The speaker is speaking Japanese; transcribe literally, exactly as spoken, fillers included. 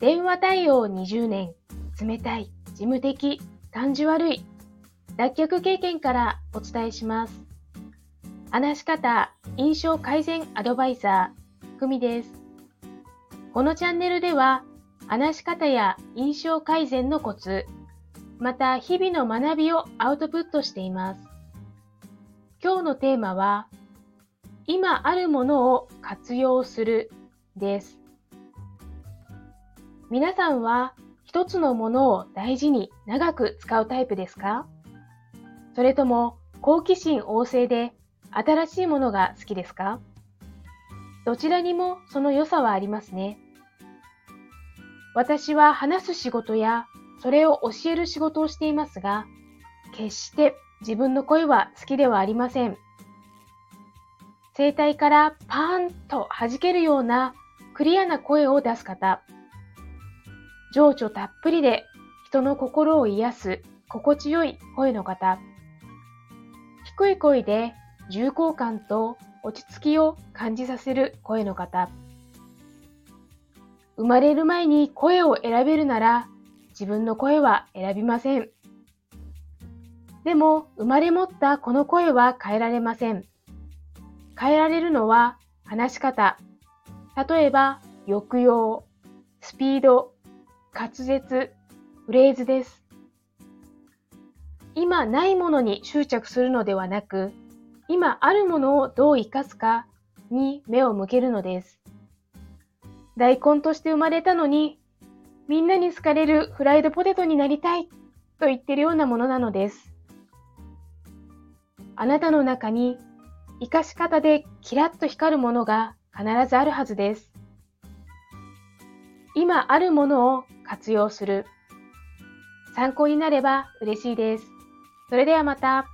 電話対応にじゅうねん、冷たい、事務的、感じ悪い、脱却経験からお伝えします。話し方印象改善アドバイザー、久美です。このチャンネルでは、話し方や印象改善のコツ、また日々の学びをアウトプットしています。今日のテーマは、今あるものを活用するです。皆さんは一つのものを大事に長く使うタイプですか？それとも好奇心旺盛で新しいものが好きですか？どちらにもその良さはありますね。私は話す仕事やそれを教える仕事をしていますが、決して自分の声は好きではありません。声帯からパーンと弾けるようなクリアな声を出す方、情緒たっぷりで人の心を癒す心地よい声の方、低い声で重厚感と落ち着きを感じさせる声の方、生まれる前に声を選べるなら自分の声は選びません。でも生まれ持ったこの声は変えられません。変えられるのは話し方、例えば抑揚、スピード、滑舌、フレーズです。今ないものに執着するのではなく、今あるものをどう生かすかに目を向けるのです。大根として生まれたのに、みんなに好かれるフライドポテトになりたいと言っているようなものなのです。あなたの中に生かし方でキラッと光るものが必ずあるはずです。今あるものを活用する。参考になれば嬉しいです。それではまた。